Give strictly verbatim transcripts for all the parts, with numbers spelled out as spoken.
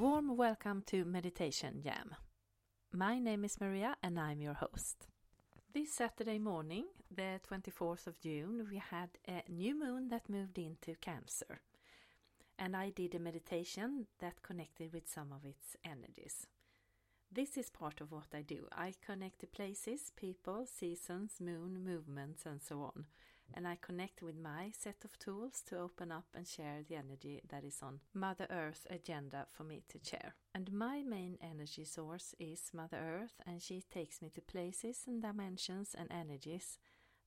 Warm welcome to Meditation Jam. My name is Maria and I'm your host. This Saturday morning, the twenty-fourth of June, we had a new moon that moved into Cancer. And I did a meditation that connected with some of its energies. This is part of what I do. I connect to places, people, seasons, moon, movements and so on. And I connect with my set of tools to open up and share the energy that is on Mother Earth's agenda for me to share. And my main energy source is Mother Earth, and she takes me to places and dimensions and energies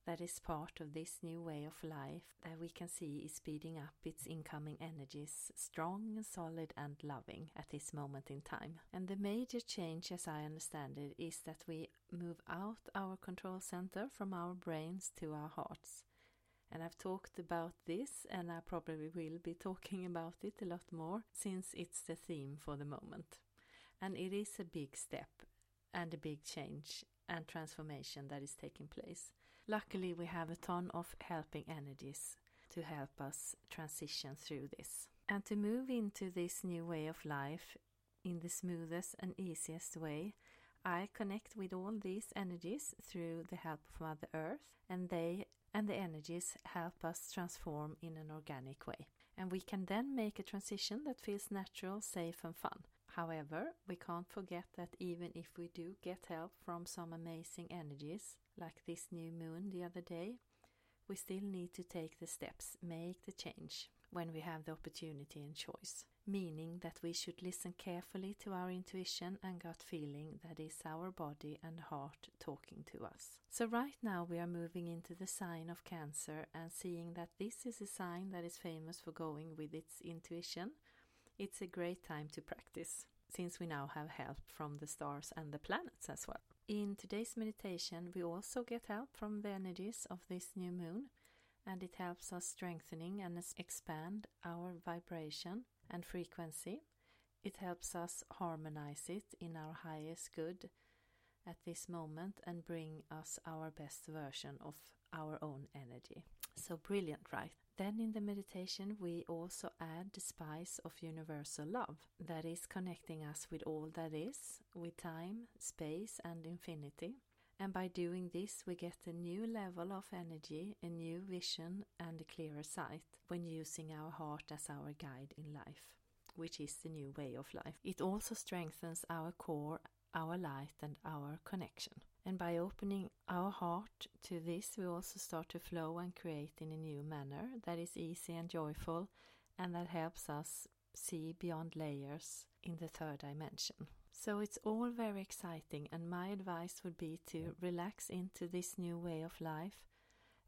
that is part of this new way of life that we can see is speeding up its incoming energies, strong and solid and loving at this moment in time. And the major change, as I understand it, is that we move out our control center from our brains to our hearts. And I've talked about this, and I probably will be talking about it a lot more since it's the theme for the moment. And it is a big step and a big change and transformation that is taking place. Luckily, we have a ton of helping energies to help us transition through this. And to move into this new way of life in the smoothest and easiest way, I connect with all these energies through the help of Mother Earth, and they and the energies help us transform in an organic way. And we can then make a transition that feels natural, safe and fun. However, we can't forget that even if we do get help from some amazing energies, like this new moon the other day, we still need to take the steps, make the change when we have the opportunity and choice. Meaning that we should listen carefully to our intuition and gut feeling that is our body and heart talking to us. So right now we are moving into the sign of Cancer and seeing that this is a sign that is famous for going with its intuition. It's a great time to practice, since we now have help from the stars and the planets as well. In today's meditation we also get help from the energies of this new moon, and it helps us strengthening and expand our vibration and frequency. It helps us harmonize it in our highest good at this moment and bring us our best version of our own energy. So brilliant, right? Then in the meditation we also add the spice of universal love that is connecting us with all that is, with time, space and infinity. And by doing this we get a new level of energy, a new vision and a clearer sight when using our heart as our guide in life, which is the new way of life. It also strengthens our core, our light and our connection. And by opening our heart to this we also start to flow and create in a new manner that is easy and joyful, and that helps us see beyond layers in the third dimension. So it's all very exciting, and my advice would be to relax into this new way of life,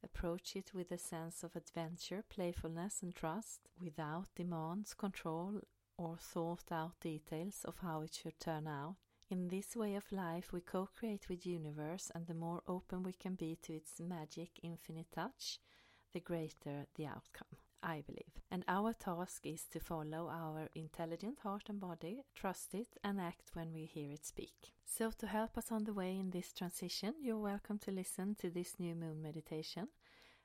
approach it with a sense of adventure, playfulness and trust, without demands, control or thought out details of how it should turn out. In this way of life we co-create with universe, and the more open we can be to its magic infinite touch, the greater the outcome, I believe. And our task is to follow our intelligent heart and body, trust it and act when we hear it speak. So to help us on the way in this transition, you're welcome to listen to this new moon meditation,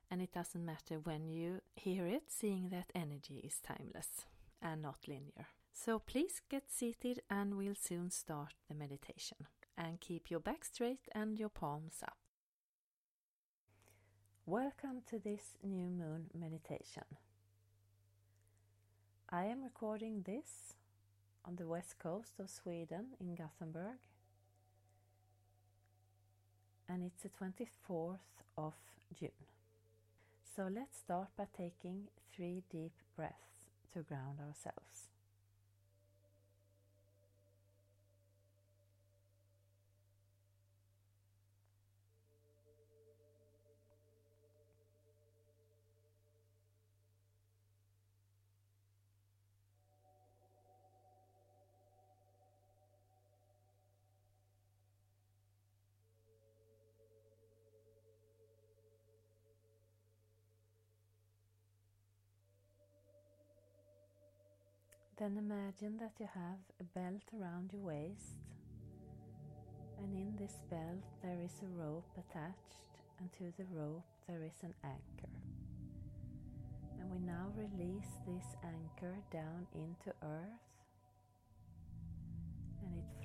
and it doesn't matter when you hear it, seeing that energy is timeless and not linear. So please get seated and we'll soon start the meditation. And keep your back straight and your palms up. Welcome to this new moon meditation. I am recording this on the west coast of Sweden in Gothenburg. And it's the twenty-fourth of June. So let's start by taking three deep breaths to ground ourselves. Then imagine that you have a belt around your waist, and in this belt there is a rope attached, and to the rope there is an anchor. And we now release this anchor down into earth,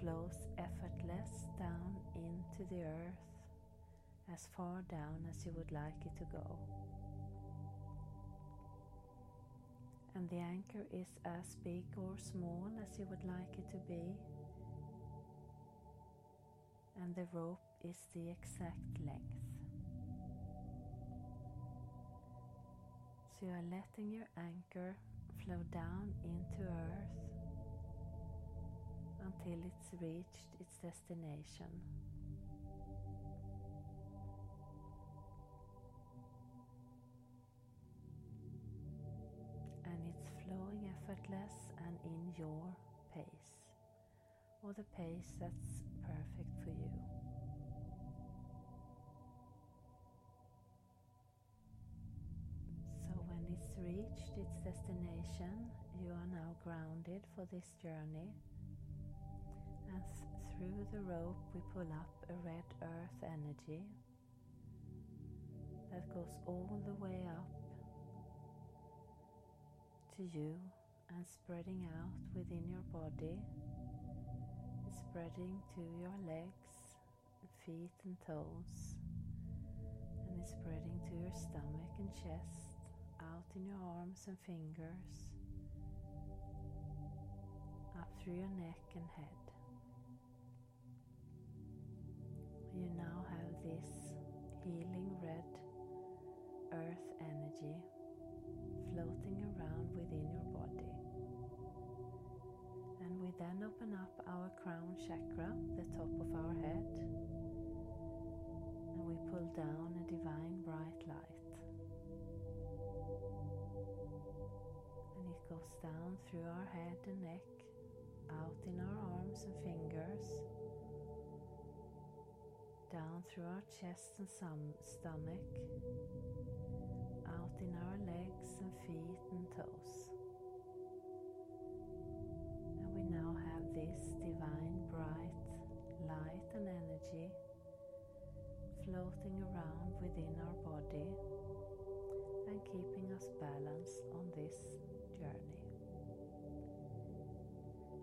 flows effortless down into the earth, as far down as you would like it to go. And the anchor is as big or small as you would like it to be. And the rope is the exact length. So you are letting your anchor flow down into earth until it's reached its destination. And it's flowing effortless and in your pace, or the pace that's perfect for you. It's reached its destination. You are now grounded for this journey, and th- through the rope we pull up a red earth energy that goes all the way up to you and spreading out within your body. It's spreading to your legs, feet and toes, and it's spreading to your stomach and chest, out in your arms and fingers, up through your neck and head. You now have this healing red earth energy floating around within your body. And we then open up our crown chakra, the top of our head, and we pull down a divine bright light. Goes down through our head and neck, out in our arms and fingers, down through our chest and some stomach, out in our legs and feet and toes. And we now have this divine bright light and energy floating around within our body and keeping us balanced on this journey.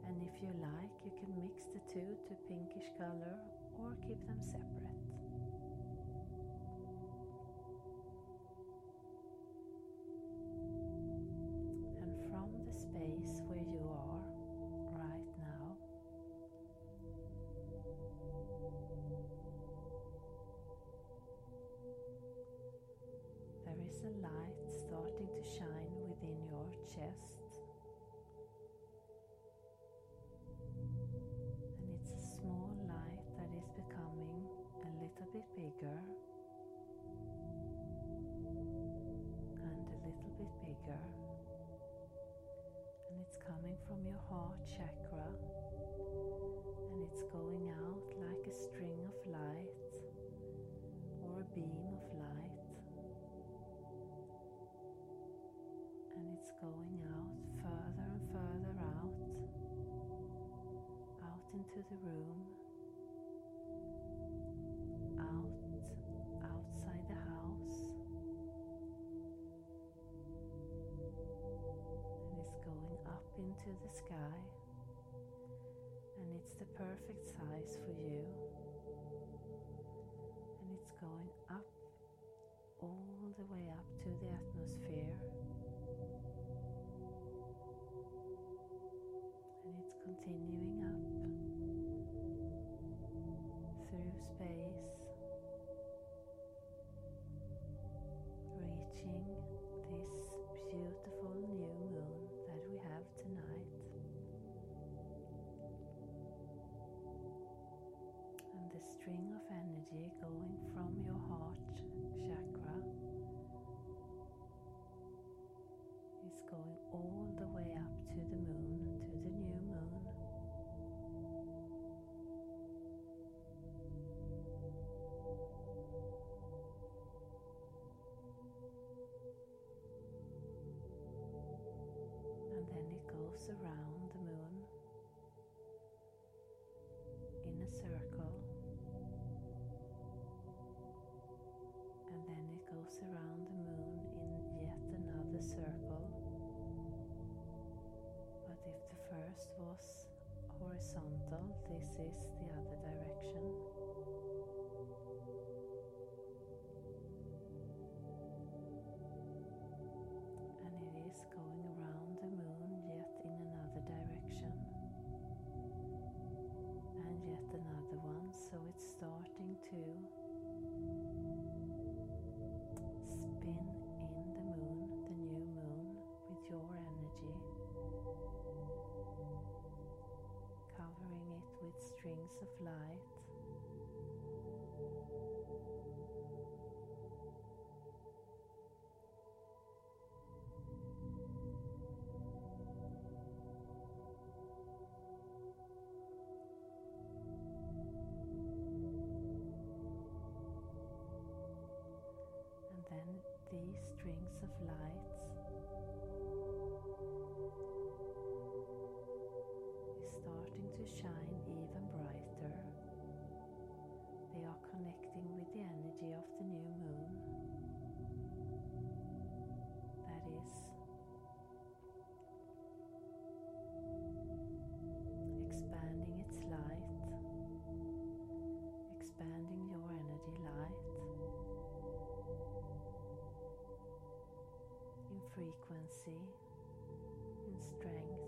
And if you like, you can mix the two to pinkish color or keep them separate. And from the space where you are right now, there is a light starting to shine within your chest, and it's a small light that is becoming a little bit bigger and a little bit bigger, and it's coming from your heart chakra, and it's going out like a string of light or a beam of light. It's going out further and further out, out into the room, out outside the house, and it's going up into the sky, and it's the perfect size for you, and it's going up all the way up to the atmosphere. Continuing up through space, reaching this beautiful new moon that we have tonight. And the string of energy going from your heart chakra horizontal, this is the other direction. And it is going around the moon, yet in another direction. And yet another one, so it's starting to strings of light. And then these strings of lights is starting to shine even brighter. They are connecting with the energy of the new moon. That is expanding its light, expanding your energy light in frequency, in strength,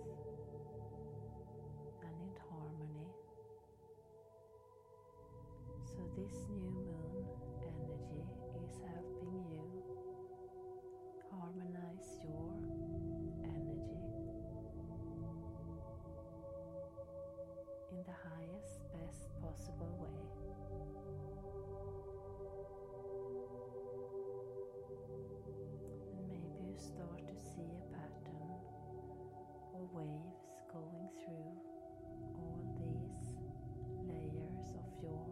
harmony. So this new moon energy is helping you harmonize your energy in the highest, best possible way. And maybe you start to see a pattern or waves going through all these layers of your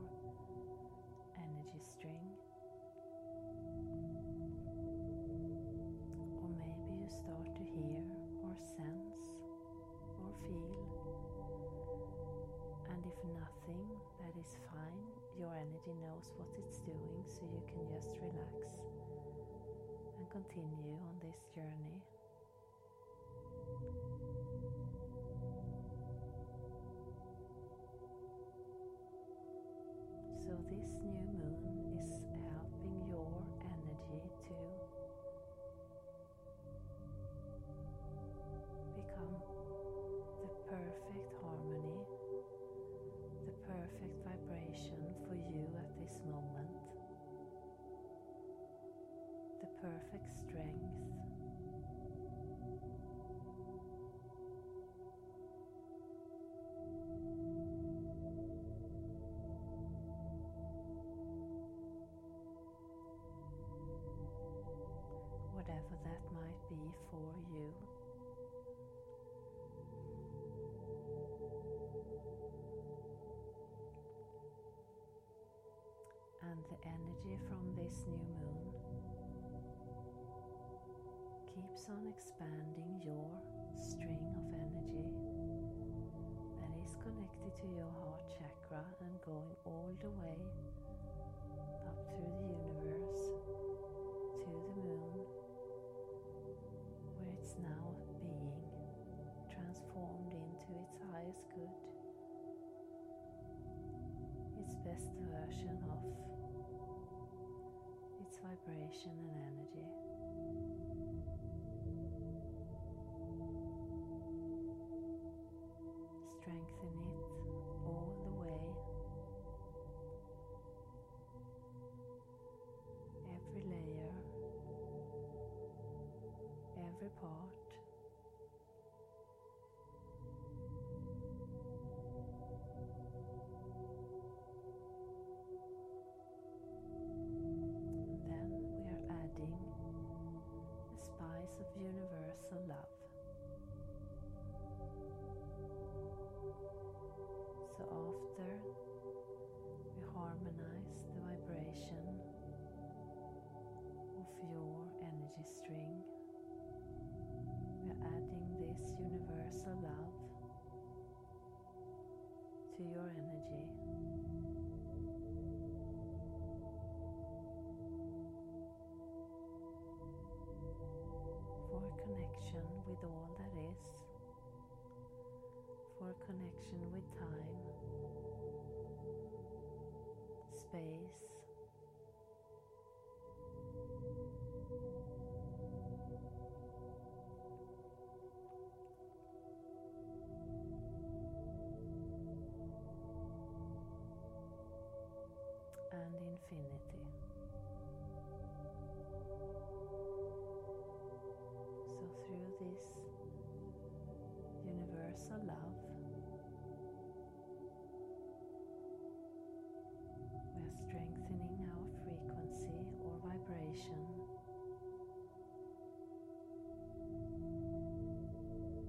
energy string, or maybe you start to hear or sense or feel. And if nothing, that is fine. Your energy knows what it's doing, so you can just relax and continue on this journey. So this new moon is helping your energy to become the perfect harmony, the perfect vibration for you at this moment, the perfect strength, whatever that might be for you. And the energy from this new moon keeps on expanding your string of energy that is connected to your heart chakra and going all the way up through the universe to the moon, where it's now being transformed into its highest good, its best version of its vibration and energy. Strengthen it all the way, every layer, every part. And then we are adding a spice of universal love. So after we harmonize the vibration of your energy string, adding this universal love to your energy. For connection with all that is, for or connection with time, space, and infinity. So through this universal love, we are strengthening our frequency or vibration, to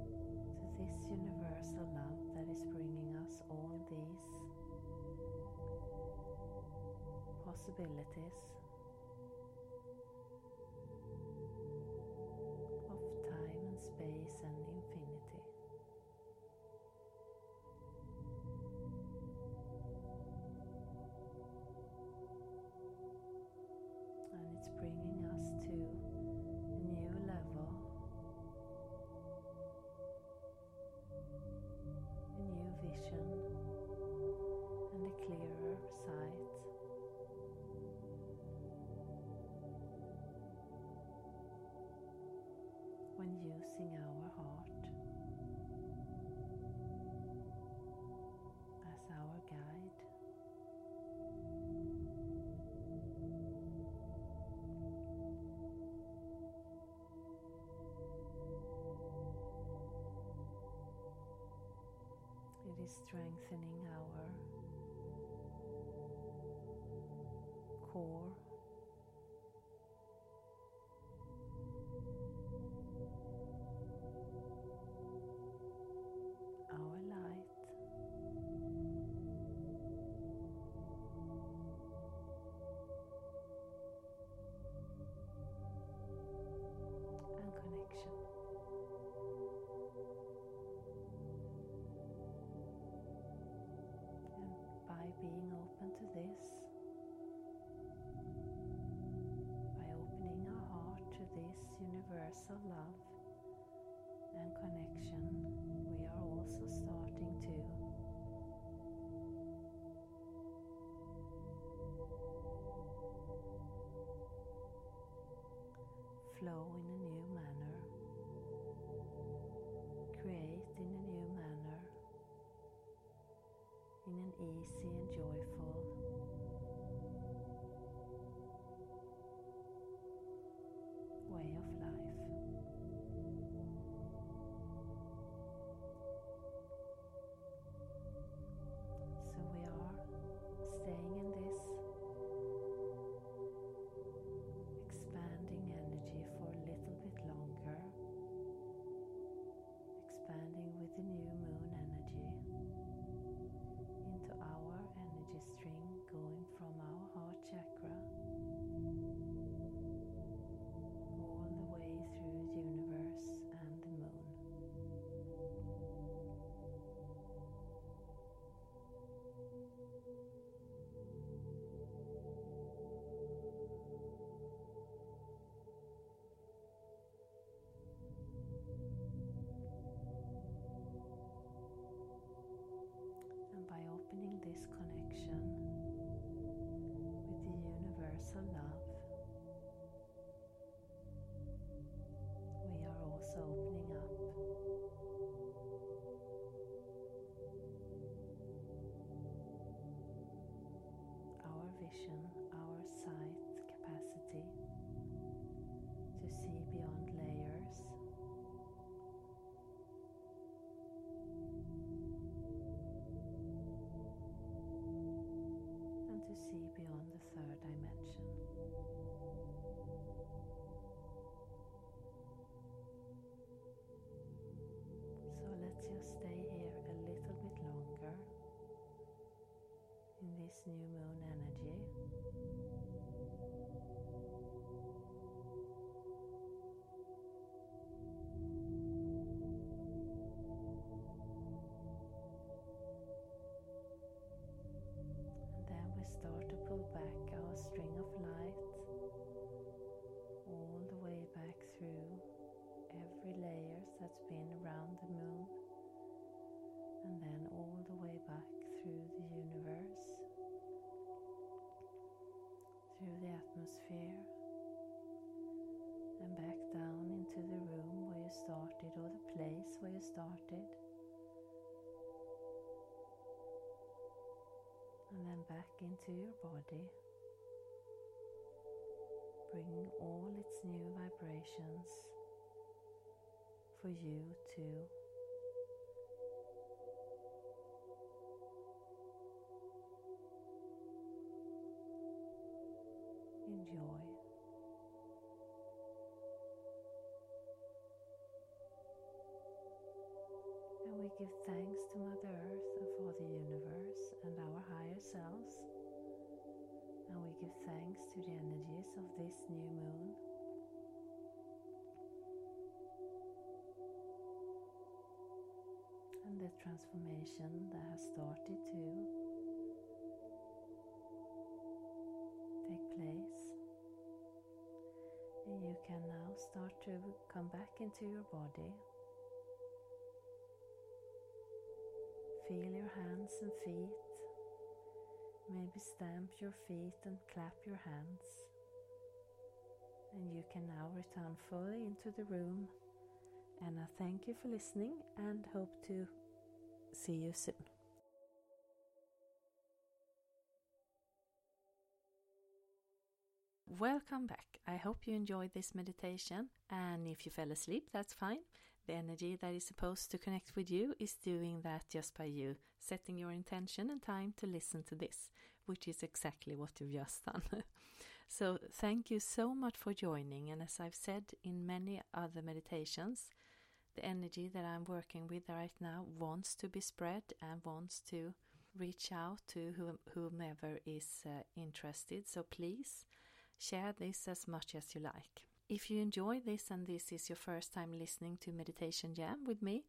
this universal love that is bringing us all these possibilities of time and space and infinity. When using our heart as our guide, it is strengthening our core, universal love and connection. We are also starting to flow in a new manner, create in a new manner, in an easy and joyful way of life. So we are staying in this expanding energy for a little bit longer, expanding with the new moon energy into our energy string, going from our heart chakra through the universe and the moon. And by opening this connection with the universal love, opening up our vision, our sight capacity to see beyond layers, and to see beyond the third dimension. Just stay here a little bit longer in this new moon energy, and then we start to pull back our string of light all the way back through every layer that's been around the moon, and then all the way back through the universe, through the atmosphere, and back down into the room where you started, or the place where you started, and then back into your body. Bring all its new vibrations for you too. Enjoy. And we give thanks to Mother Earth and for the universe and our higher selves. And we give thanks to the energies of this new moon. And the transformation that has started to take place. And you can now start to come back into your body. Feel your hands and feet. Maybe stamp your feet and clap your hands. And you can now return fully into the room. And I thank you for listening and hope to see you soon. Welcome back. I hope you enjoyed this meditation, and if you fell asleep, that's fine. The energy that is supposed to connect with you is doing that just by you setting your intention and time to listen to this, which is exactly what you've just done. So thank you so much for joining, and as I've said in many other meditations, the energy that I'm working with right now wants to be spread and wants to reach out to whomever is uh, interested, so please share this as much as you like. If you enjoy this and this is your first time listening to Meditation Jam with me,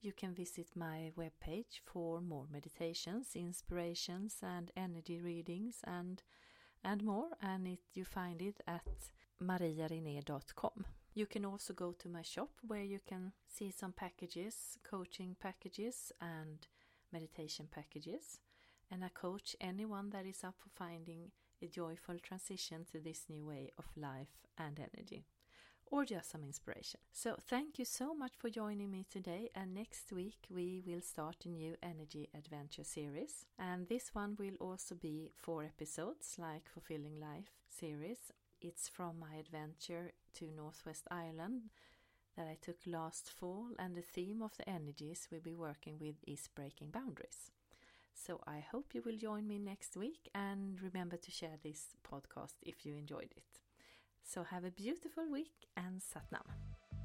you can visit my webpage for more meditations, inspirations and energy readings and and more, and it, you find it at maria rine dot com. You can also go to my shop where you can see some packages, coaching packages and meditation packages, and I coach anyone that is up for finding a joyful transition to this new way of life and energy, or just some inspiration. So thank you so much for joining me today, and next week we will start a new energy adventure series, and this one will also be four episodes like Fulfilling Life series. It's from my adventure to Northwest Ireland that I took last fall, and the theme of the energies we'll be working with is breaking boundaries. So I hope you will join me next week, and remember to share this podcast if you enjoyed it. So have a beautiful week, and Satnam!